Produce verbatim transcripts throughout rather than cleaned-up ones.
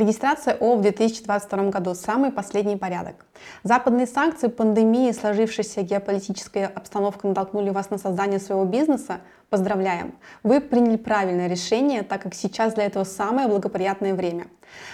Регистрация ООО в две тысячи двадцать втором году – самый последний порядок. Западные санкции, пандемия и сложившаяся геополитическая обстановка натолкнули вас на создание своего бизнеса? Поздравляем! Вы приняли правильное решение, так как сейчас для этого самое благоприятное время.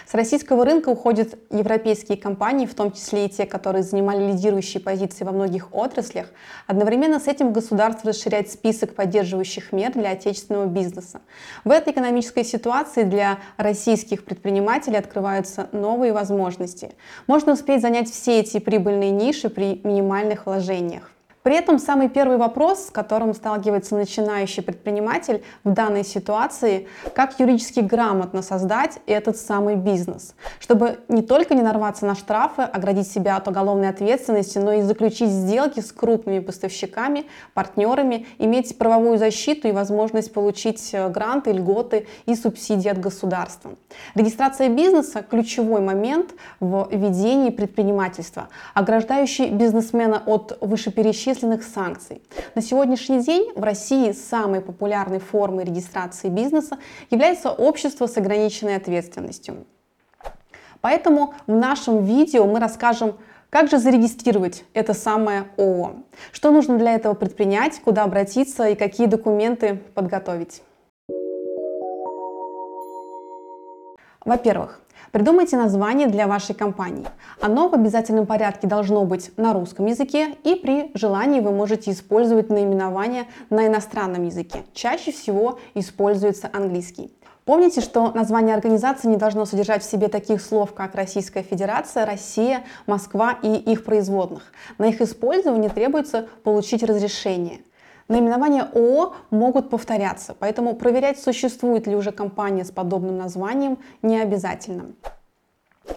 С российского рынка уходят европейские компании, в том числе и те, которые занимали лидирующие позиции во многих отраслях. Одновременно с этим государство расширяет список поддерживающих мер для отечественного бизнеса. В этой экономической ситуации для российских предпринимателей открываются новые возможности. Можно успеть занять все эти прибыльные ниши при минимальных вложениях. При этом самый первый вопрос, с которым сталкивается начинающий предприниматель в данной ситуации, как юридически грамотно создать этот самый бизнес, чтобы не только не нарваться на штрафы, оградить себя от уголовной ответственности, но и заключить сделки с крупными поставщиками, партнерами, иметь правовую защиту и возможность получить гранты, льготы и субсидии от государства. Регистрация бизнеса – ключевой момент в ведении предпринимательства, ограждающий бизнесмена от вышеперечисленных санкций. На сегодняшний день в России самой популярной формой регистрации бизнеса является общество с ограниченной ответственностью. Поэтому в нашем видео мы расскажем, как же зарегистрировать это самое ООО, что нужно для этого предпринять, куда обратиться и какие документы подготовить. Во-первых, придумайте название для вашей компании. Оно в обязательном порядке должно быть на русском языке, и при желании вы можете использовать наименование на иностранном языке. Чаще всего используется английский. Помните, что название организации не должно содержать в себе таких слов, как Российская Федерация, Россия, Москва и их производных. На их использование требуется получить разрешение. Наименования ООО могут повторяться, поэтому проверять, существует ли уже компания с подобным названием, не обязательно.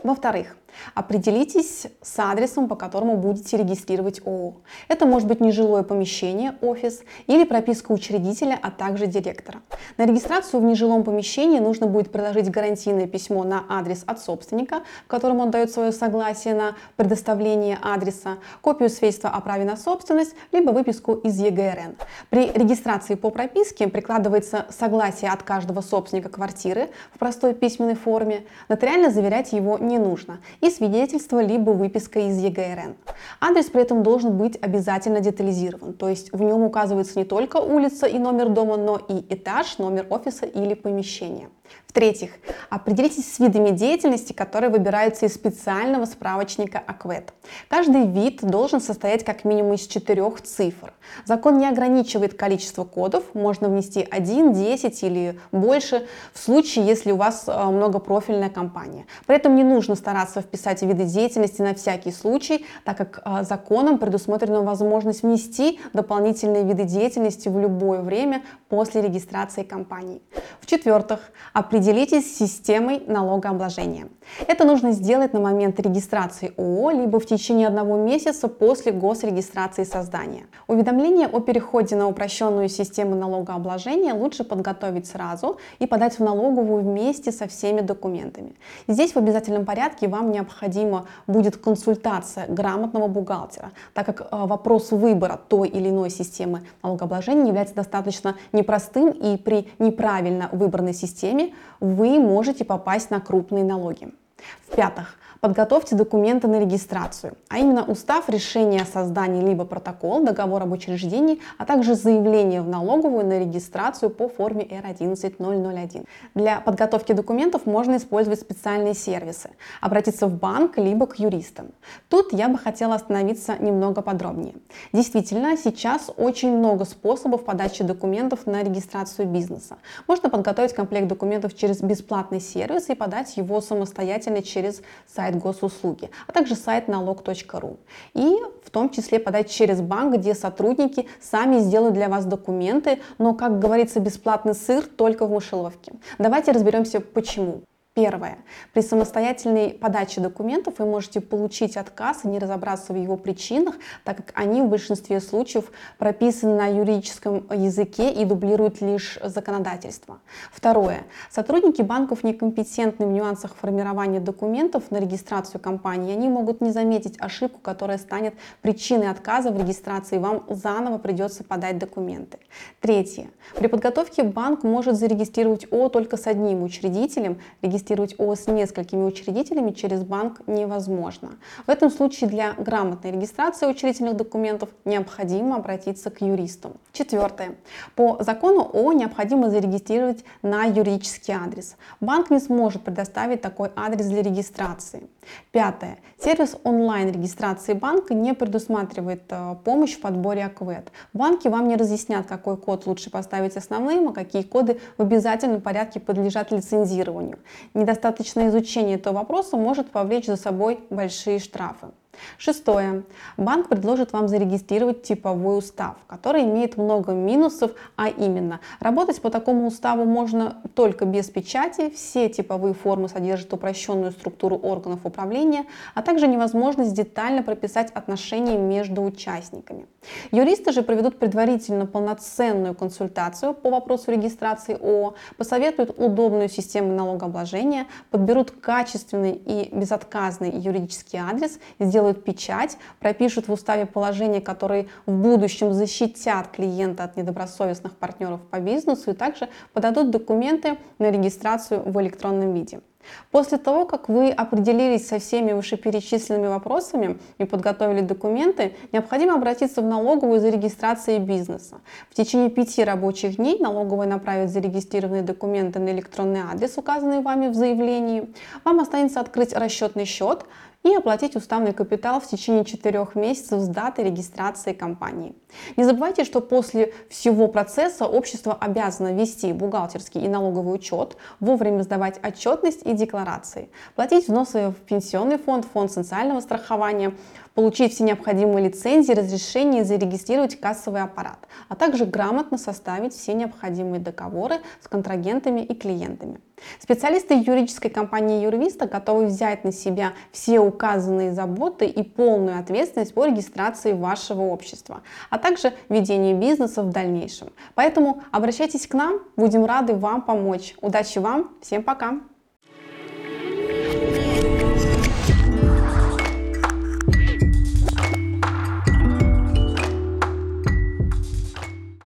Во-вторых, определитесь с адресом, по которому будете регистрировать ООО. Это может быть нежилое помещение, офис или прописка учредителя, а также директора. На регистрацию в нежилом помещении нужно будет приложить гарантийное письмо на адрес от собственника, в котором он дает свое согласие на предоставление адреса, копию свидетельства о праве на собственность, либо выписку из Е Г Р Н. При регистрации по прописке прикладывается согласие от каждого собственника квартиры в простой письменной форме, нотариально заверять его не нужно, и свидетельство либо выписка из Е Г Р Н. Адрес при этом должен быть обязательно детализирован, то есть в нем указывается не только улица и номер дома, но и этаж, номер офиса или помещения. В-третьих, определитесь с видами деятельности, которые выбираются из специального справочника О К В Э Д. Каждый вид должен состоять как минимум из четырех цифр. Закон не ограничивает количество кодов, можно внести один, десять или больше в случае, если у вас многопрофильная компания. При этом не нужно стараться вписать виды деятельности на всякий случай, так как законом предусмотрена возможность внести дополнительные виды деятельности в любое время после регистрации компании. В-четвертых, определитесь с системой налогообложения. Это нужно сделать на момент регистрации ООО, либо в течение одного месяца после госрегистрации создания. Уведомление о переходе на упрощенную систему налогообложения лучше подготовить сразу и подать в налоговую вместе со всеми документами. Здесь в обязательном порядке вам необходима будет консультация грамотного бухгалтера, так как вопрос выбора той или иной системы налогообложения является достаточно непростым, и при неправильно выбранной системе вы можете попасть на крупные налоги. В-пятых, подготовьте документы на регистрацию, а именно устав, решение о создании либо протокол, договор об учреждении, а также заявление в налоговую на регистрацию по форме Р один один ноль ноль один. Для подготовки документов можно использовать специальные сервисы, обратиться в банк, либо к юристам. Тут я бы хотела остановиться немного подробнее. Действительно, сейчас очень много способов подачи документов на регистрацию бизнеса. Можно подготовить комплект документов через бесплатный сервис и подать его самостоятельно через сайт Госуслуги, а также сайт налог точка ру. И в том числе подать через банк, где сотрудники сами сделают для вас документы, но, как говорится, бесплатный сыр только в мышеловке. Давайте разберемся, почему. Первое. При самостоятельной подаче документов вы можете получить отказ и не разобраться в его причинах, так как они в большинстве случаев прописаны на юридическом языке и дублируют лишь законодательство. Второе. Сотрудники банков некомпетентны в нюансах формирования документов на регистрацию компании. Они могут не заметить ошибку, которая станет причиной отказа в регистрации, и вам заново придется подать документы. Третье. При подготовке банк может зарегистрировать ООО только с одним учредителем, регистрировать инвестировать ООО с несколькими учредителями через банк невозможно. В этом случае для грамотной регистрации учредительных документов необходимо обратиться к юристу. Четвертое. По закону ООО необходимо зарегистрировать на юридический адрес. Банк не сможет предоставить такой адрес для регистрации. Пятое. Сервис онлайн-регистрации банка не предусматривает помощь в подборе ОКВЭД. Банки вам не разъяснят, какой код лучше поставить основным, а какие коды в обязательном порядке подлежат лицензированию. Недостаточное изучение этого вопроса может повлечь за собой большие штрафы. Шестое. Банк предложит вам зарегистрировать типовой устав, который имеет много минусов, а именно, работать по такому уставу можно только без печати, все типовые формы содержат упрощенную структуру органов управления, а также невозможность детально прописать отношения между участниками. Юристы же проведут предварительно полноценную консультацию по вопросу регистрации ООО, посоветуют удобную систему налогообложения, подберут качественный и безотказный юридический адрес, сделают печать, пропишут в уставе положения, которые в будущем защитят клиента от недобросовестных партнеров по бизнесу и также подадут документы на регистрацию в электронном виде. После того, как вы определились со всеми вышеперечисленными вопросами и подготовили документы, необходимо обратиться в налоговую за регистрацией бизнеса. В течение пяти рабочих дней налоговая направит зарегистрированные документы на электронный адрес, указанный вами в заявлении. Вам останется открыть расчетный счет и оплатить уставный капитал в течение четырех месяцев с даты регистрации компании. Не забывайте, что после всего процесса общество обязано вести бухгалтерский и налоговый учет, вовремя сдавать отчетность и декларации, платить взносы в пенсионный фонд, фонд социального страхования, получить все необходимые лицензии, разрешения и зарегистрировать кассовый аппарат, а также грамотно составить все необходимые договоры с контрагентами и клиентами. Специалисты юридической компании Юрвиста готовы взять на себя все указанные заботы и полную ответственность по регистрации вашего общества, а также ведению бизнеса в дальнейшем. Поэтому обращайтесь к нам, будем рады вам помочь. Удачи вам, всем пока!